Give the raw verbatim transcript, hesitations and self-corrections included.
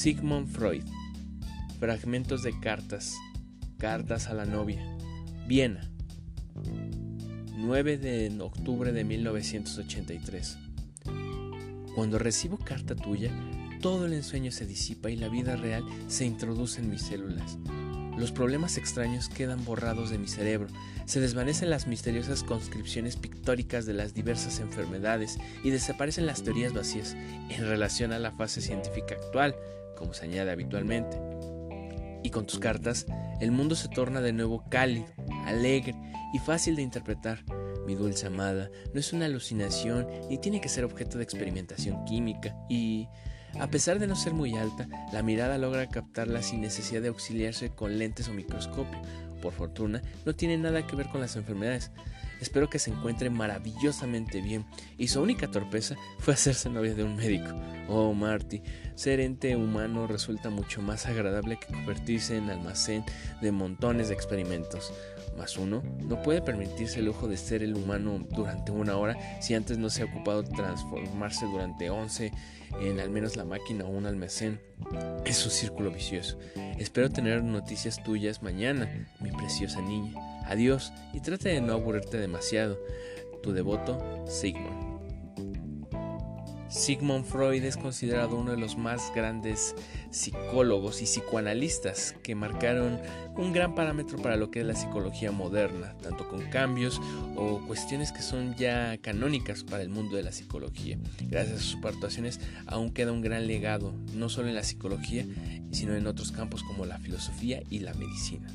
Sigmund Freud, Fragmentos de Cartas, Cartas a la Novia, Viena, nueve de octubre de mil novecientos ochenta y tres. Cuando recibo carta tuya, todo el ensueño se disipa y la vida real se introduce en mis células. Los problemas extraños quedan borrados de mi cerebro, se desvanecen las misteriosas conscripciones pictóricas de las diversas enfermedades y desaparecen las teorías vacías en relación a la fase científica actual, como se añade habitualmente. Y con tus cartas, el mundo se torna de nuevo cálido, alegre y fácil de interpretar. Mi dulce amada no es una alucinación ni tiene que ser objeto de experimentación química y, a pesar de no ser muy alta, la mirada logra captarla sin necesidad de auxiliarse con lentes o microscopio. Por fortuna, no tiene nada que ver con las enfermedades. Espero que se encuentre maravillosamente bien, y su única torpeza fue hacerse novia de un médico. Oh, Marty, ser ente humano resulta mucho más agradable que convertirse en almacén de montones de experimentos. Mas uno no puede permitirse el lujo de ser el humano durante una hora si antes no se ha ocupado de transformarse durante once en al menos la máquina o un almacén. Es un círculo vicioso. Espero tener noticias tuyas mañana, mi preciosa niña. Adiós y trata de no aburrirte demasiado. Tu devoto, Sigmund. Sigmund Freud es considerado uno de los más grandes psicólogos y psicoanalistas que marcaron un gran parámetro para lo que es la psicología moderna, tanto con cambios o cuestiones que son ya canónicas para el mundo de la psicología. Gracias a sus aportaciones aún queda un gran legado, no solo en la psicología, sino en otros campos como la filosofía y la medicina.